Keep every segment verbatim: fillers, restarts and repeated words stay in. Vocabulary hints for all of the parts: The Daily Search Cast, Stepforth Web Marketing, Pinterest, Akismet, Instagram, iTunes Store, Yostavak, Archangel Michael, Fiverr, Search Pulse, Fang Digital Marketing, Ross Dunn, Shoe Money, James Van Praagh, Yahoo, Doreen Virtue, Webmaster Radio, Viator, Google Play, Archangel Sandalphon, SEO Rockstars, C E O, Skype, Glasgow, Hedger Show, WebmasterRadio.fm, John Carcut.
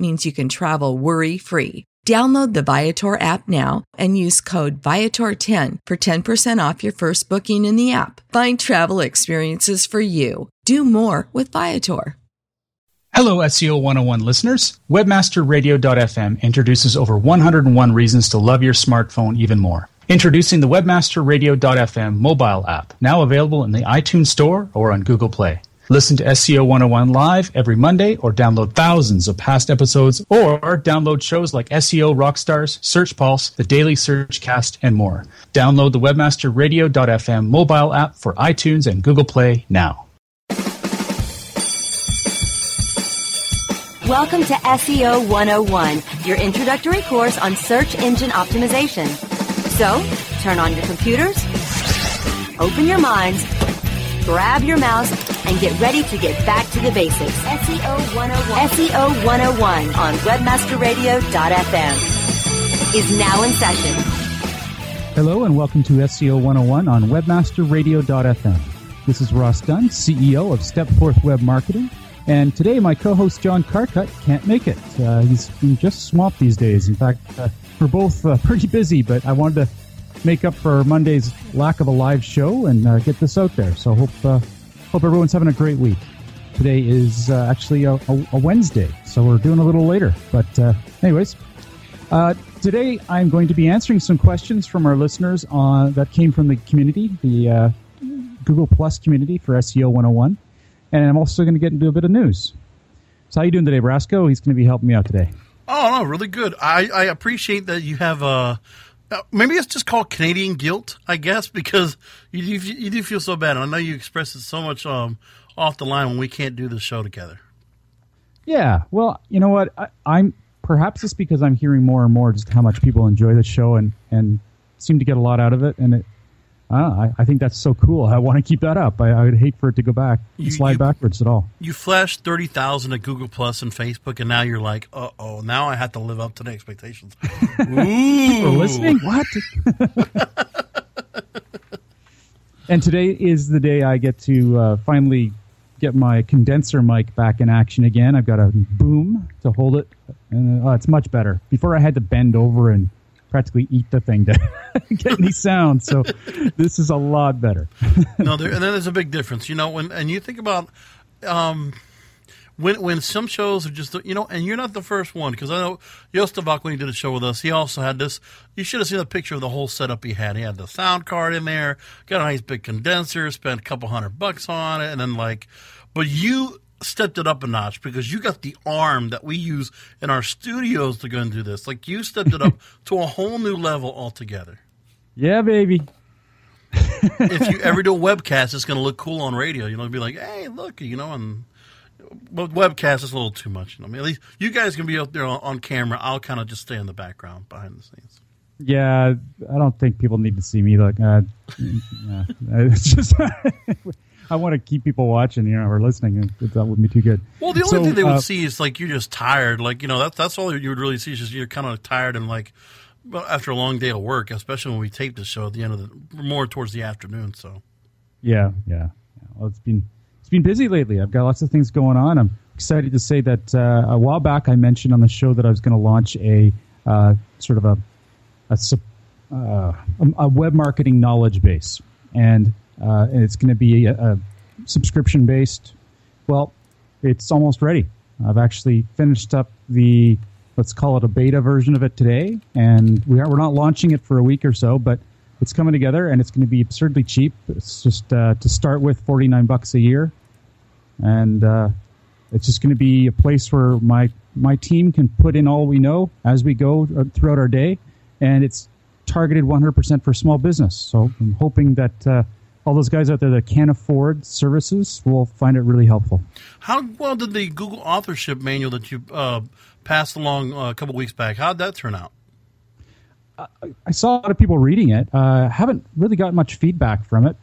means you can travel worry-free. Download the Viator app now and use code Viator ten for ten percent off your first booking in the app. Find travel experiences for you. Do more with Viator. Hello, S E O one oh one listeners. Webmaster Radio dot f m introduces over one hundred one reasons to love your smartphone even more. Introducing the Webmaster Radio dot f m mobile app, now available in the iTunes Store or on Google Play. Listen to S E O one oh one live every Monday, or download thousands of past episodes, or download shows like S E O Rockstars, Search Pulse, The Daily Search Cast, and more. Download the Webmaster Radio dot f m mobile app for iTunes and Google Play now. Welcome to S E O one oh one, your introductory course on search engine optimization. So, turn on your computers, open your minds, grab your mouse, and get ready to get back to the basics. S E O one oh one. S E O one oh one on Webmaster Radio dot f m is now in session. Hello and welcome to S E O one oh one on Webmaster Radio dot f m. This is Ross Dunn, C E O of Stepforth Web Marketing, and today my co-host John Carcut can't make it. Uh, he's been just swamped these days. In fact, uh, we're both uh, pretty busy, but I wanted to make up for Monday's lack of a live show and uh, get this out there. So hope uh, hope everyone's having a great week. Today is uh, actually a, a, a Wednesday, so we're doing a little later. But uh, anyways, uh, today I'm going to be answering some questions from our listeners on, that came from the community, the uh, Google Plus community for S E O one oh one. And I'm also going to get into a bit of news. So how you doing today, Brasco? He's going to be helping me out today. Oh, really good. I, I appreciate that you have a... Uh... Maybe it's just called Canadian guilt, I guess, because you do, you do feel so bad. And I know you express it so much um, off the line when we can't do this show together. Yeah. Well, you know what? I, I'm perhaps it's because I'm hearing more and more just how much people enjoy the show and, and seem to get a lot out of it. And it, I, don't know, I, I think that's so cool. I want to keep that up. I, I would hate for it to go back and you, slide you, backwards at all. You flashed thirty thousand at Google Plus and Facebook, and now you're like, uh-oh, now I have to live up to the expectations. Ooh. We're listening? What? And today is the day I get to uh, finally get my condenser mic back in action again. I've got a boom to hold it. And, oh, it's much better. Before I had to bend over and practically eat the thing to get any sound. So this is a lot better. No, there, and there's a big difference, you know, when, and you think about um, when, when some shows are just, you know, and you're not the first one, because I know Yostavak, when he did a show with us, he also had this, you should have seen a picture of the whole setup he had. He had the sound card in there, got a nice big condenser, spent a couple hundred bucks on it. And then like, but you stepped it up a notch because you got the arm that we use in our studios to go and do this. Like you stepped it up to a whole new level altogether. Yeah, baby. If you ever do a webcast, it's going to look cool on radio. You know, it'll be like, hey, look, you know, and but webcast is a little too much. You know, I mean, at least you guys can be out there on, on camera. I'll kind of just stay in the background behind the scenes. Yeah. I don't think people need to see me. Like, uh, yeah, it's just, I want to keep people watching, you know, or listening. If that wouldn't be too good. Well, the only so, thing they would uh, see is like you're just tired. Like, you know, that's that's all you would really see is just you're kind of tired and like after a long day of work, especially when we tape the show at the end of the more towards the afternoon. So, yeah, yeah, yeah. Well, it's been it's been busy lately. I've got lots of things going on. I'm excited to say that uh, a while back I mentioned on the show that I was going to launch a uh, sort of a a, uh, a web marketing knowledge base and. Uh, and it's going to be a, a subscription-based. Well, it's almost ready. I've actually finished up the, let's call it a beta version of it today, and we are, we're not launching it for a week or so, but it's coming together, and it's going to be absurdly cheap. It's just uh, to start with forty-nine bucks a year, and uh, It's just going to be a place where my my team can put in all we know as we go throughout our day, and it's targeted one hundred percent for small business. So I'm hoping that uh, all those guys out there that can't afford services will find it really helpful. How well did the Google authorship manual that you uh, passed along a couple weeks back, how did that turn out? Uh, I saw a lot of people reading it. I uh, haven't really got much feedback from it.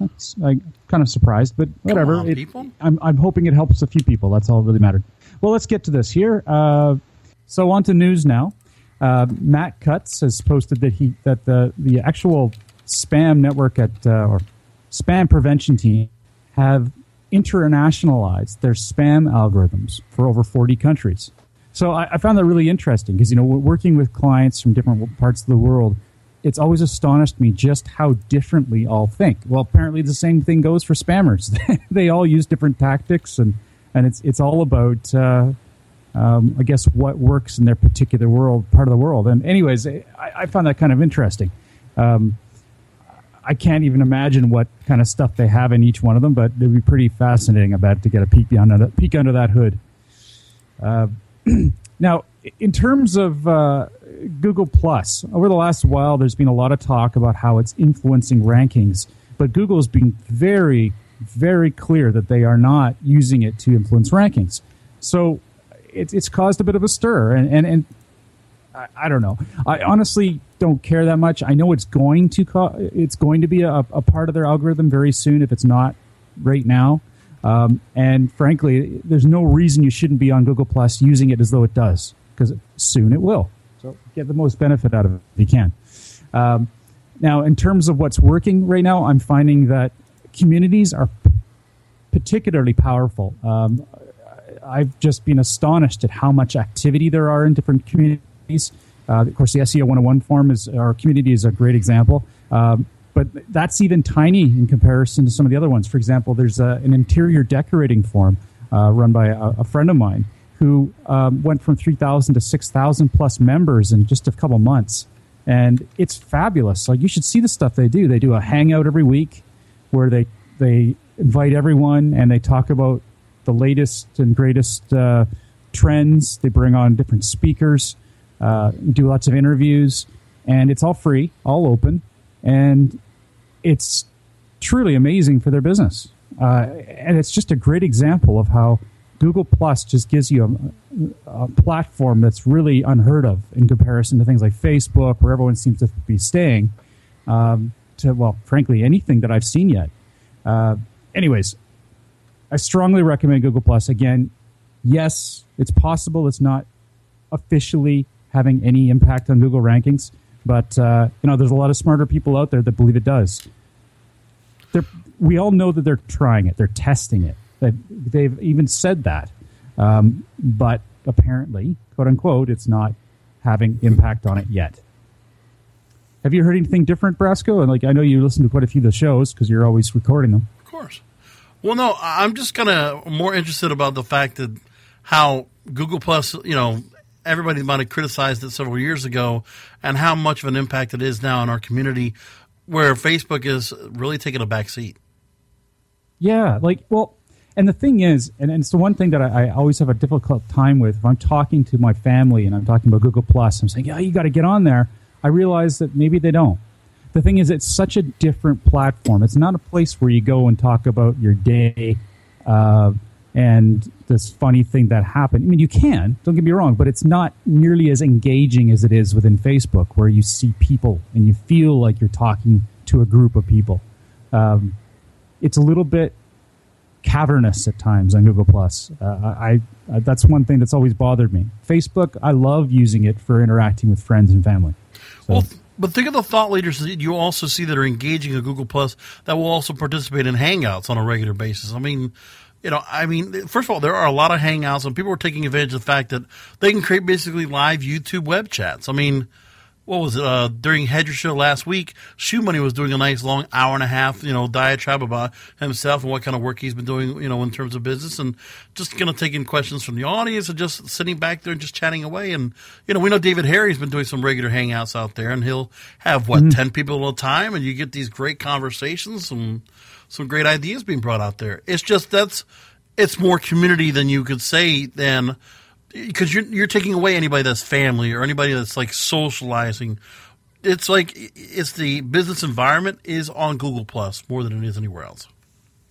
That's, I'm kind of surprised, but whatever. Come on, people. It, I'm, I'm hoping it helps a few people. That's all that really mattered. Well, let's get to this here. Uh, so on to news now. Uh, Matt Cutts has posted that he that the, the actual spam network at uh, or spam prevention team have internationalized their spam algorithms for over forty countries. So I, I found that really interesting because, you know, working with clients from different parts of the world, it's always astonished me just how differently all think. Well, apparently the same thing goes for spammers. They all use different tactics, and, and it's it's all about, uh, um, I guess, what works in their particular world, part of the world. And anyways, I, I found that kind of interesting. Um, I can't even imagine what kind of stuff they have in each one of them, but it would be pretty fascinating about it to get a peek, beyond that, peek under that hood. Uh, now, in terms of uh, Google Plus, over the last while, there's been a lot of talk about how it's influencing rankings, but Google's been very, very clear that they are not using it to influence rankings. So it, it's caused a bit of a stir, and, and, and I, I don't know. I honestly don't care that much. I know it's going to co- it's going to be a, a part of their algorithm very soon if it's not right now. Um, and frankly, there's no reason you shouldn't be on Google Plus using it as though it does, because soon it will. So get the most benefit out of it if you can. Um, now, in terms of what's working right now, I'm finding that communities are p- particularly powerful. Um, I've just been astonished at how much activity there are in different communities. Uh, of course, the S E O one oh one forum is, our community is a great example. Um, But that's even tiny in comparison to some of the other ones. For example, there's a, an interior decorating forum uh, run by a, a friend of mine who um, went from three thousand to six thousand plus members in just a couple months. And it's fabulous. Like, you should see the stuff they do. They do a hangout every week where they they invite everyone and they talk about the latest and greatest uh, trends. They bring on different speakers, uh, do lots of interviews. And it's all free, all open. And it's truly amazing for their business. Uh, and it's just a great example of how Google Plus just gives you a, a platform that's really unheard of in comparison to things like Facebook, where everyone seems to be staying, um, to, well, frankly, anything that I've seen yet. Uh, anyways, I strongly recommend Google Plus. Again, yes, it's possible it's not officially having any impact on Google rankings. But, uh, you know, there's a lot of smarter people out there that believe it does. They're, we all know that they're trying it. They're testing it. They've, they've even said that. Um, but apparently, quote unquote, it's not having impact on it yet. Have you heard anything different, Brasco? And like, I know you listen to quite a few of the shows because you're always recording them. Of course. Well, no, I'm just kind of more interested about the fact that how Google Plus, you know, everybody might have criticized it several years ago, and how much of an impact it is now in our community where Facebook is really taking a back seat. Yeah, like, well, and the thing is, and, and it's the one thing that I, I always have a difficult time with. If I'm talking to my family and I'm talking about Google Plus, I'm saying, yeah, you got to get on there. I realize that maybe they don't. The thing is, it's such a different platform. It's not a place where you go and talk about your day, uh, and this funny thing that happened. I mean, you can, don't get me wrong, but it's not nearly as engaging as it is within Facebook, where you see people and you feel like you're talking to a group of people. Um, it's a little bit cavernous at times on Google Plus. Uh, I, I that's one thing that's always bothered me. Facebook, I love using it for interacting with friends and family. So. Well, but think of the thought leaders that you also see that are engaging at Google Plus that will also participate in Hangouts on a regular basis. I mean... You know, I mean, first of all, there are a lot of Hangouts, and people are taking advantage of the fact that they can create basically live YouTube web chats. I mean, what was it? Uh, during Hedger Show last week, Shoe Money was doing a nice long hour and a half, you know, diatribe about himself and what kind of work he's been doing, you know, in terms of business, and just kind of taking questions from the audience and just sitting back there and just chatting away. And, you know, we know David Harry's been doing some regular Hangouts out there, and he'll have, what, mm-hmm. ten people at a time, and you get these great conversations and some great ideas being brought out there. It's just that's it's more community than you could say than because you're you're taking away anybody that's family or anybody that's like socializing. It's like it's the business environment is on Google Plus more than it is anywhere else.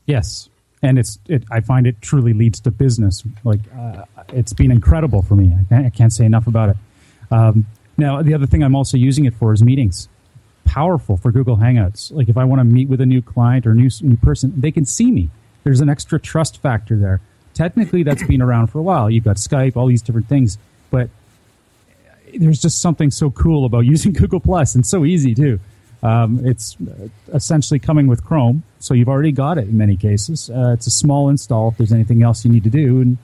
Yes, and it's it. I find it truly leads to business. Like uh, it's been incredible for me. I can't say enough about it. Um, now, the other thing I'm also using it for is meetings. Powerful for Google Hangouts. Like if I want to meet with a new client or new new person, they can see me. There's an extra trust factor there. Technically, that's been around for a while. You've got Skype, all these different things, but there's just something so cool about using Google Plus, and so easy too. Um, it's essentially coming with Chrome, so you've already got it in many cases. Uh, it's a small install if there's anything else you need to do, and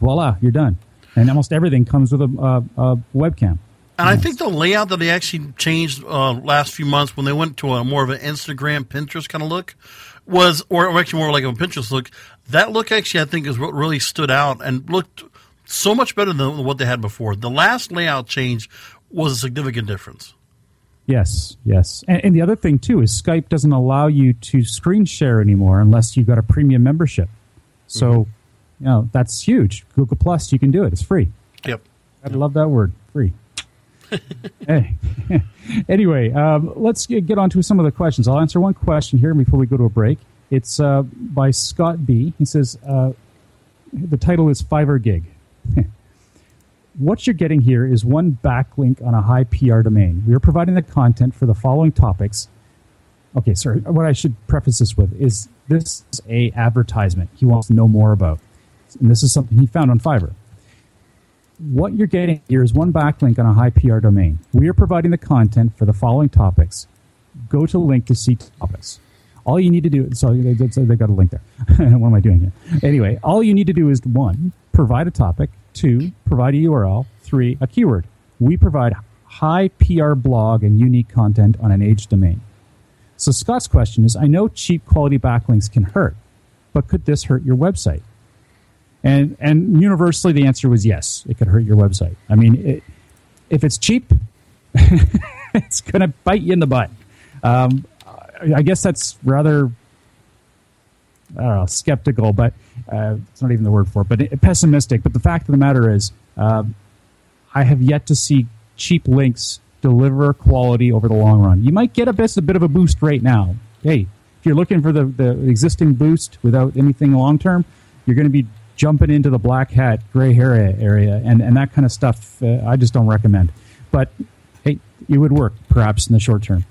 voila, you're done. And almost everything comes with a, a, a webcam. And I think the layout that they actually changed uh, last few months when they went to a more of an Instagram, Pinterest kind of look was, or actually more like a Pinterest look, that look actually I think is what really stood out and looked so much better than what they had before. The last layout change was a significant difference. Yes, yes. And, and the other thing, too, is Skype doesn't allow you to screen share anymore unless you've got a premium membership. So, mm-hmm. you know, that's huge. Google Plus, you can do it. It's free. Yep. I love that word, free. Hey. Anyway, um, let's get on to some of the questions. I'll answer one question here before we go to a break. It's uh, by Scott B. He says, uh, the title is Fiverr Gig. What you're getting here is one backlink on a high P R domain. We are providing the content for the following topics. Okay, sorry. What I should preface this with is this is an advertisement he wants to know more about. And this is something he found on Fiverr. What you're getting here is one backlink on a high P R domain. We are providing the content for the following topics. Go to link to see topics. All you need to do, so they've got a link there. What am I doing here? Anyway, all you need to do is one, provide a topic, two, provide a U R L, three, a keyword. We provide high P R blog and unique content on an age domain. So Scott's question is, I know cheap quality backlinks can hurt, but could this hurt your website? And and universally, the answer was yes. It could hurt your website. I mean, it, if it's cheap, it's going to bite you in the butt. Um, I guess that's rather, I don't know, skeptical, but uh, it's not even the word for it, but it, pessimistic. But the fact of the matter is, um, I have yet to see cheap links deliver quality over the long run. You might get a bit, a bit of a boost right now. Hey, if you're looking for the, the existing boost without anything long-term, you're going to be jumping into the black hat, gray hair area, and, and that kind of stuff, uh, I just don't recommend. But, hey, it would work, perhaps, in the short term.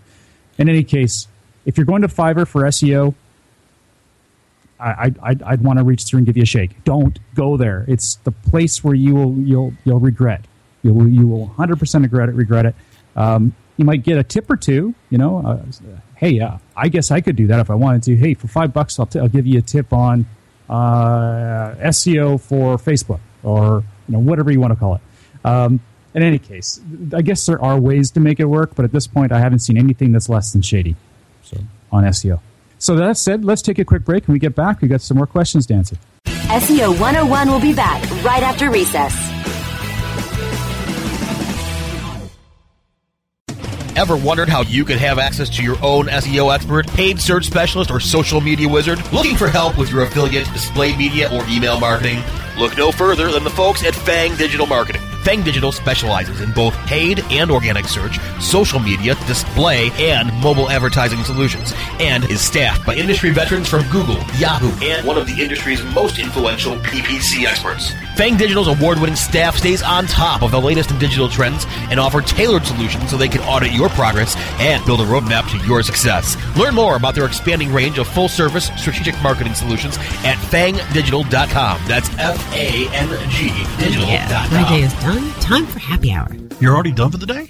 In any case, if you're going to Fiverr for S E O, I, I, I'd, I'd want to reach through and give you a shake. Don't go there. It's the place where you will, you'll you'll regret. You will, you will one hundred percent regret it. Regret it. Um, you might get a tip or two. You know, uh, hey, uh, I guess I could do that if I wanted to. Hey, for five bucks, I'll, t- I'll give you a tip on Uh, S E O for Facebook, or you know whatever you want to call it. Um, in any case, I guess there are ways to make it work, but at this point, I haven't seen anything that's less than shady. So on S E O. So that said, let's take a quick break. When we get back, we got some more questions to answer. S E O one oh one will be back right after recess. Ever wondered how you could have access to your own S E O expert, paid search specialist, or social media wizard? Looking for help with your affiliate, display media, or email marketing? Look no further than the folks at Fang Digital Marketing. Fang Digital specializes in both paid and organic search, social media, display, and mobile advertising solutions, and is staffed by industry veterans from Google, Yahoo, and one of the industry's most influential P P C experts. Fang Digital's award-winning staff stays on top of the latest in digital trends and offer tailored solutions so they can audit your progress and build a roadmap to your success. Learn more about their expanding range of full-service strategic marketing solutions at fang digital dot com. That's F A N G digital dot com. Yeah, my day is done. Time for happy hour. You're already done for the day?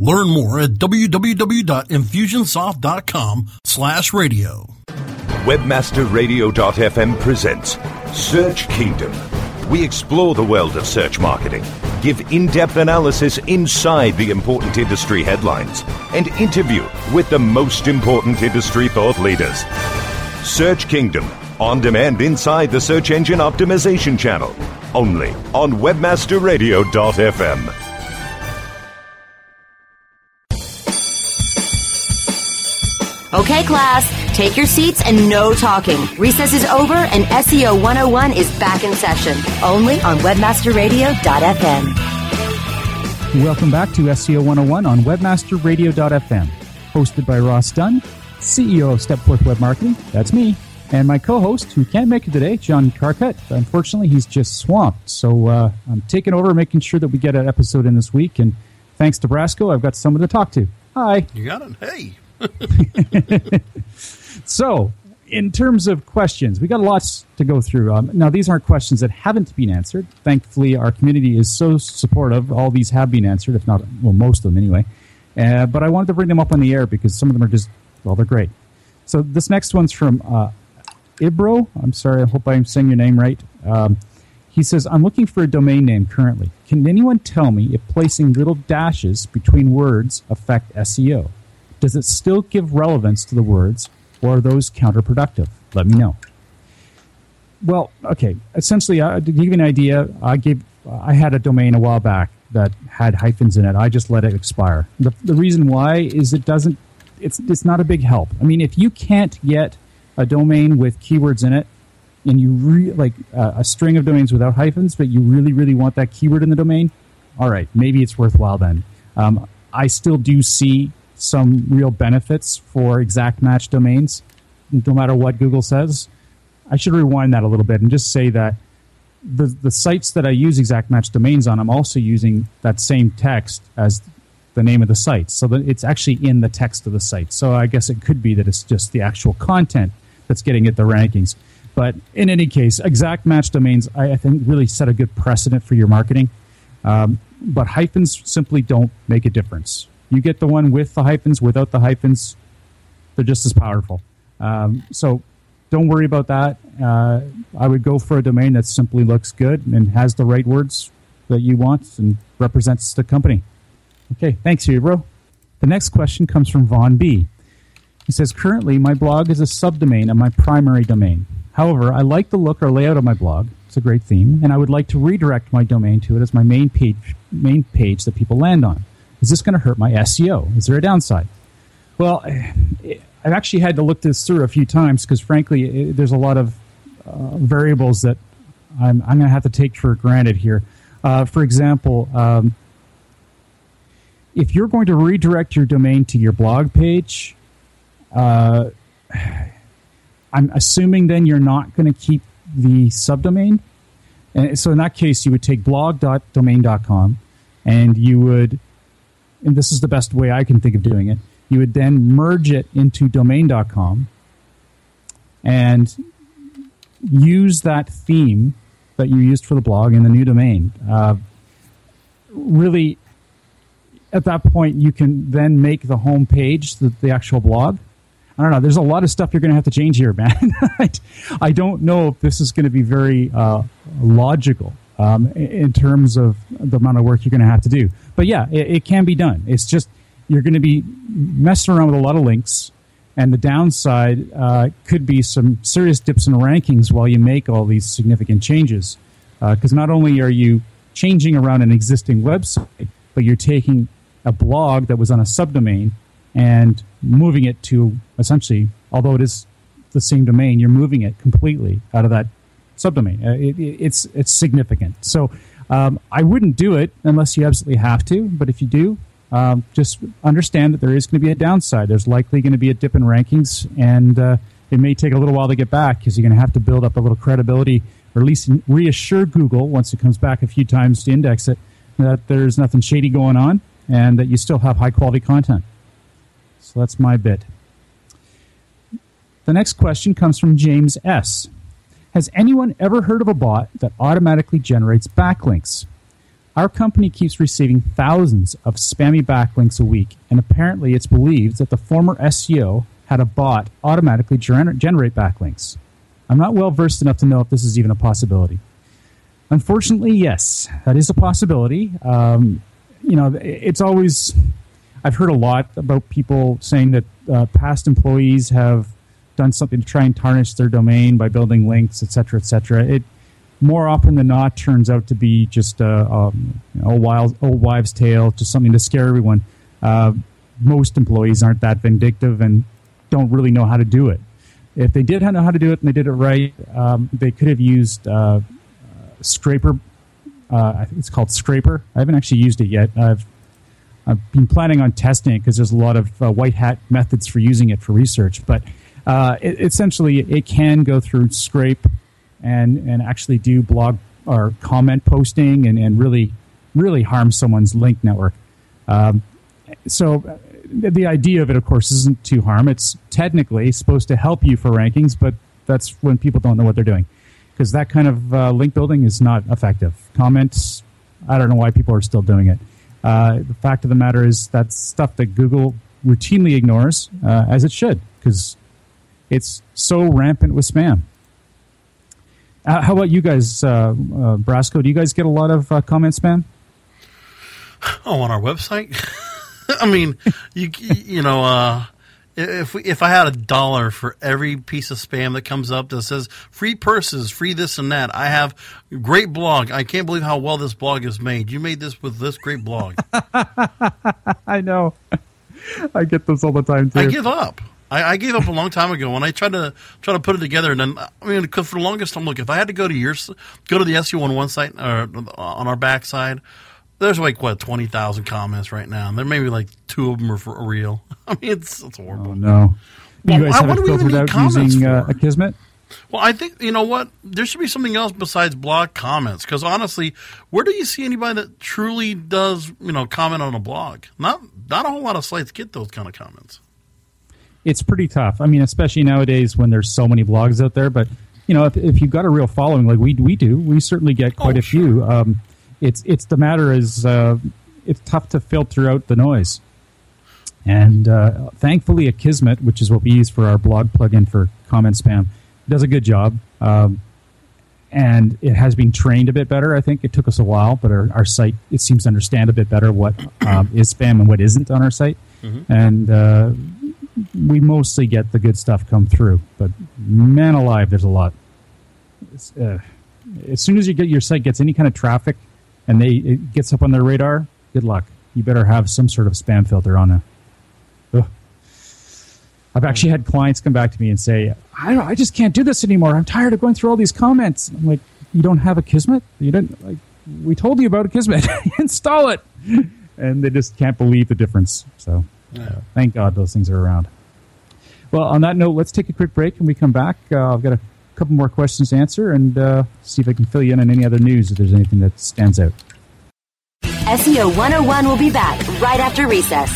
Learn more at w w w dot infusionsoft dot com slash radio. Webmaster Radio dot f m presents Search Kingdom. We explore the world of search marketing, give in-depth analysis inside the important industry headlines, and interview with the most important industry thought leaders. Search Kingdom, on demand inside the Search Engine Optimization Channel, only on Webmaster Radio dot f m. Okay, class, take your seats and no talking. Recess is over and S E O one oh one is back in session, only on Webmaster Radio dot f m. Welcome back to S E O one oh one on Webmaster Radio dot f m, hosted by Ross Dunn, C E O of Stepforth Web Marketing, that's me, and my co-host, who can't make it today, John Carcut. Unfortunately, he's just swamped, so uh, I'm taking over, making sure that we get an episode in this week, and thanks to Brasco, I've got someone to talk to. Hi. You got it. Hey. So, in terms of questions, we got lots to go through. Um, now, these aren't questions that haven't been answered. Thankfully, our community is so supportive. All these have been answered, if not, well, most of them anyway. Uh, but I wanted to bring them up on the air because some of them are just, well, they're great. So, this next one's from uh, Ibro. I'm sorry, I hope I'm saying your name right. Um, he says, I'm looking for a domain name currently. Can anyone tell me if placing little dashes between words affect S E O? Does it still give relevance to the words, or are those counterproductive? Let me know. Well, okay. Essentially, uh, to give you an idea, I gave I had a domain a while back that had hyphens in it. I just let it expire. The, the reason why is it doesn't. It's it's not a big help. I mean, if you can't get a domain with keywords in it, and you re, like uh, a string of domains without hyphens, but you really really want that keyword in the domain, all right, maybe it's worthwhile then. Um, I still do see some real benefits for exact match domains, no matter what Google says. I should rewind that a little bit and just say that the the sites that I use exact match domains on, I'm also using that same text as the name of the site. So that it's actually in the text of the site. So I guess it could be that it's just the actual content that's getting it the rankings. But in any case, exact match domains, I, I think, really set a good precedent for your marketing. Um, but hyphens simply don't make a difference. You get the one with the hyphens, without the hyphens, they're just as powerful. Um, so don't worry about that. Uh, I would go for a domain that simply looks good and has the right words that you want and represents the company. Okay, thanks, Ebro. The next question comes from Von B. He says, currently, my blog is a subdomain of my primary domain. However, I like the look or layout of my blog. It's a great theme, and I would like to redirect my domain to it as my main page, main page that people land on. Is this going to hurt my S E O? Is there a downside? Well, I've actually had to look this through a few times because, frankly, it, there's a lot of uh, variables that I'm, I'm going to have to take for granted here. Uh, for example, um, if you're going to redirect your domain to your blog page, uh, I'm assuming then you're not going to keep the subdomain. And so in that case, you would take blog dot domain dot com and you would... and this is the best way I can think of doing it, you would then merge it into domain dot com and use that theme that you used for the blog in the new domain. Uh, really, at that point, you can then make the home page the, the actual blog. I don't know. There's a lot of stuff you're going to have to change here, man. I don't know if this is going to be very uh, logical. Um, in terms of the amount of work you're going to have to do. But yeah, it, it can be done. It's just you're going to be messing around with a lot of links, and the downside uh, could be some serious dips in rankings while you make all these significant changes. because uh, not only are you changing around an existing website, but you're taking a blog that was on a subdomain and moving it to essentially, although it is the same domain, you're moving it completely out of that subdomain. Uh, it, it's it's significant. So um, I wouldn't do it unless you absolutely have to. But if you do, um, just understand that there is going to be a downside. There's likely going to be a dip in rankings, and uh, it may take a little while to get back because you're going to have to build up a little credibility, or at least reassure Google once it comes back a few times to index it that there's nothing shady going on and that you still have high-quality content. So that's my bit. The next question comes from James S. Has anyone ever heard of a bot that automatically generates backlinks? Our company keeps receiving thousands of spammy backlinks a week, and apparently it's believed that the former S E O had a bot automatically gener- generate backlinks. I'm not well-versed enough to know if this is even a possibility. Unfortunately, yes, that is a possibility. Um, you know, it's always... I've heard a lot about people saying that uh, past employees have done something to try and tarnish their domain by building links, et cetera, et cetera. It more often than not turns out to be just a, um, you know, wild, old wives' tale, just something to scare everyone. Uh, most employees aren't that vindictive and don't really know how to do it. If they did know how to do it and they did it right, um, they could have used uh, Scraper. Uh, I think it's called Scraper. I haven't actually used it yet. I've I've been planning on testing it because there's a lot of uh, white hat methods for using it for research. But uh, it, essentially, it can go through scrape and and actually do blog or comment posting and, and really, really harm someone's link network. Um, so the idea of it, of course, isn't to harm. It's technically supposed to help you for rankings, but that's when people don't know what they're doing because that kind of uh, link building is not effective. Comments, I don't know why people are still doing it. Uh, the fact of the matter is that's stuff that Google routinely ignores, uh, as it should, because it's so rampant with spam. Uh, how about you guys, uh, uh, Brasco? Do you guys get a lot of uh, comment spam? Oh, on our website? I mean, you you know, uh, if we, if I had a dollar for every piece of spam that comes up that says free purses, free this and that, I have a great blog. I can't believe how well this blog is made. You made this with this great blog. I know. I get this all the time, too. I give up. I, I gave up a long time ago when I tried to try to put it together. And then, I mean, because for the longest time, look, if I had to go to your go to the S E O one oh one site or on our backside, there's like, what, twenty thousand comments right now, and there may be like two of them are for real. I mean, it's, it's horrible. Oh, no. You well, guys I, have it filtered out using uh, Akismet? Well, I think, you know what, there should be something else besides blog comments, because honestly, where do you see anybody that truly does, you know, comment on a blog? Not, not a whole lot of sites get those kind of comments. It's pretty tough. I mean, especially nowadays when there's so many blogs out there, but, you know, if, if you've got a real following like we we do, we certainly get quite oh, a sure. few. Um It's it's the matter is uh, it's tough to filter out the noise, and uh, thankfully Akismet, which is what we use for our blog plugin for comment spam, does a good job, um, and it has been trained a bit better. I think it took us a while, but our, our site it seems to understand a bit better what um, is spam and what isn't on our site, mm-hmm. and uh, we mostly get the good stuff come through. But man alive, there's a lot. Uh, as soon as you get your site gets any kind of traffic. And they it gets up on their radar, good luck. You better have some sort of spam filter on it. Ugh. I've actually had clients come back to me and say, I don't, I just can't do this anymore. I'm tired of going through all these comments. And I'm like, you don't have Akismet? You didn't like we told you about Akismet. Install it. And they just can't believe the difference. So yeah. uh, thank God those things are around. Well, on that note, let's take a quick break and we come back. Uh, I've got a couple more questions to answer and uh, see if I can fill you in on any other news if there's anything that stands out. S E O one oh one will be back right after recess.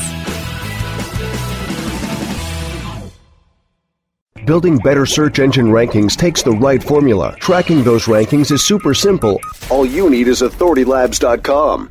Building better search engine rankings takes the right formula. Tracking those rankings is super simple. All you need is authority labs dot com.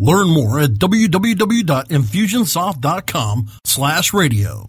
Learn more at w w w dot infusionsoft dot com slash radio.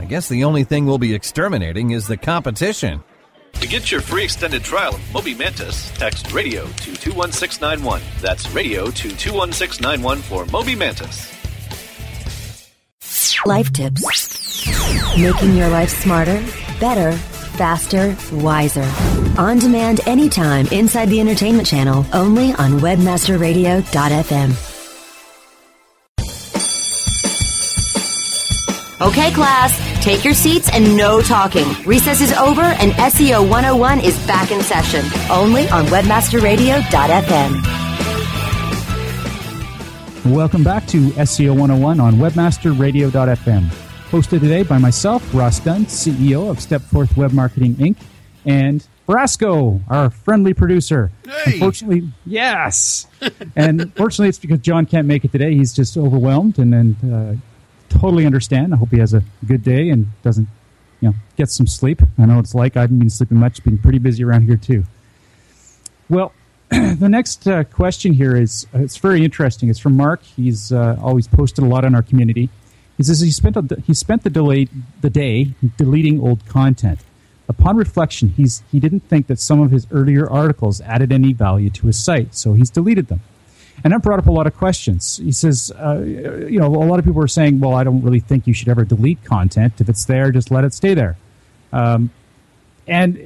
I guess the only thing we'll be exterminating is the competition. To get your free extended trial of Moby Mantis, text radio to two one six nine one. That's radio to two one six nine one for Moby Mantis. Life tips. Making your life smarter, better, faster, wiser. On demand anytime inside the entertainment channel, only on webmaster radio dot f m. Okay, class, take your seats and no talking. Recess is over and S E O one oh one is back in session, only on webmaster radio dot f m. Welcome back to S E O one oh one on webmaster radio dot f m. Hosted today by myself, Ross Dunn, C E O of Stepforth Web Marketing, Incorporated, and Brasco, our friendly producer. Hey. Unfortunately, yes. And fortunately, it's because John can't make it today. He's just overwhelmed and then... Totally understand. I hope he has a good day and doesn't, you know, get some sleep. I know it's like I haven't been sleeping much. Been pretty busy around here too. Well, the next uh, question here is uh, it's very interesting. It's from Mark. He's uh, always posted a lot on our community. He says he spent a, he spent the delay the day deleting old content. Upon reflection, he's he didn't think that some of his earlier articles added any value to his site, so he's deleted them. And that brought up a lot of questions. He says, uh, you know, a lot of people are saying, well, I don't really think you should ever delete content. If it's there, just let it stay there. Um, and,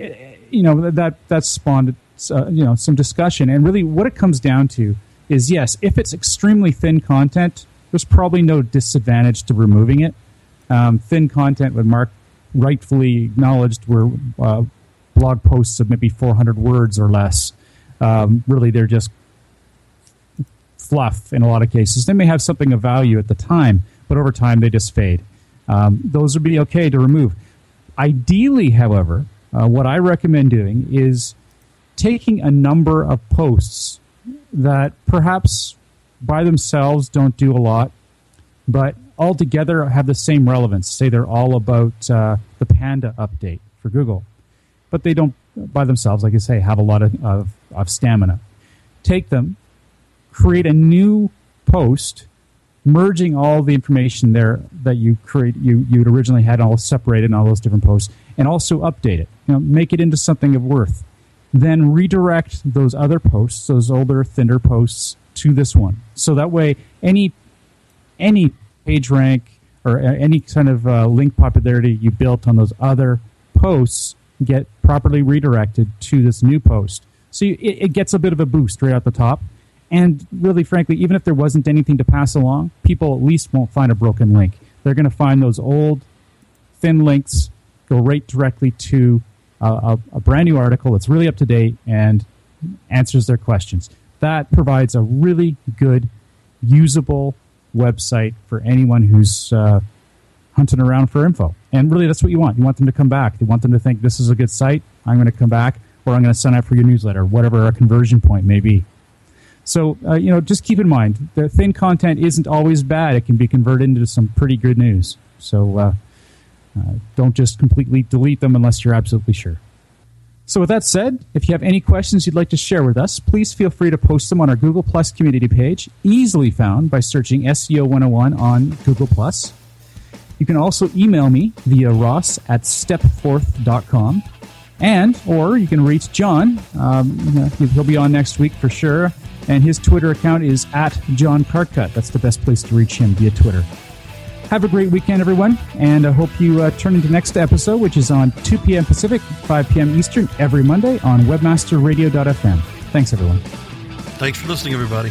you know, that that spawned, uh, you know, some discussion. And really what it comes down to is, yes, if it's extremely thin content, there's probably no disadvantage to removing it. Um, thin content, when Mark rightfully acknowledged, were uh, blog posts of maybe four hundred words or less. Um, really, they're just fluff in a lot of cases. They may have something of value at the time, but over time they just fade. Um, those would be okay to remove. Ideally, however, uh, what I recommend doing is taking a number of posts that perhaps by themselves don't do a lot, but all together have the same relevance. Say they're all about uh, the Panda update for Google, but they don't by themselves, like I say, have a lot of, of, of stamina. Take them, create a new post, merging all the information there that you create you you'd originally had all separated in all those different posts, and also update it. You know, make it into something of worth. Then redirect those other posts, those older, thinner posts, to this one. So that way, any any page rank or any kind of uh, link popularity you built on those other posts get properly redirected to this new post. So you, it, it gets a bit of a boost right at the top. And really, frankly, even if there wasn't anything to pass along, people at least won't find a broken link. They're going to find those old, thin links, go right directly to uh, a, a brand new article that's really up to date and answers their questions. That provides a really good, usable website for anyone who's uh, hunting around for info. And really, that's what you want. You want them to come back. You want them to think, this is a good site, I'm going to come back, or I'm going to sign up for your newsletter, whatever our conversion point may be. So, uh, you know, just keep in mind, the thin content isn't always bad. It can be converted into some pretty good news. So uh, uh, don't just completely delete them unless you're absolutely sure. So with that said, if you have any questions you'd like to share with us, please feel free to post them on our Google Plus community page, easily found by searching S E O one oh one on Google Plus. You can also email me via ross at stepforth dot com. And, or you can reach John. Um, he'll be on next week for sure. And his Twitter account is at John Carcut. That's the best place to reach him via Twitter. Have a great weekend, everyone, and I hope you uh, tune into next episode, which is on two p.m. Pacific, five p.m. Eastern, every Monday on webmaster radio dot f m. Thanks, everyone. Thanks for listening, everybody.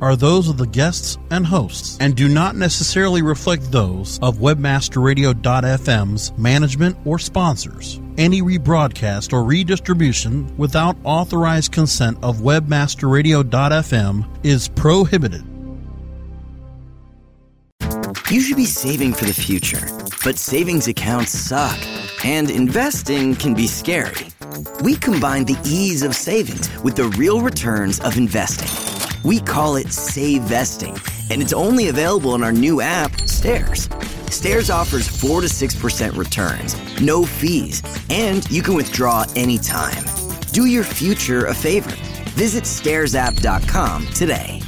are those of the guests and hosts and do not necessarily reflect those of webmaster radio dot f m's management or sponsors. Any rebroadcast or redistribution without authorized consent of webmaster radio dot f m is prohibited. You should be saving for the future, but savings accounts suck, and investing can be scary. We combine the ease of savings with the real returns of investing. We call it SaveVesting, and it's only available in our new app, Stairs. Stairs offers four to six percent returns, no fees, and you can withdraw anytime. Do your future a favor. Visit stairs app dot com today.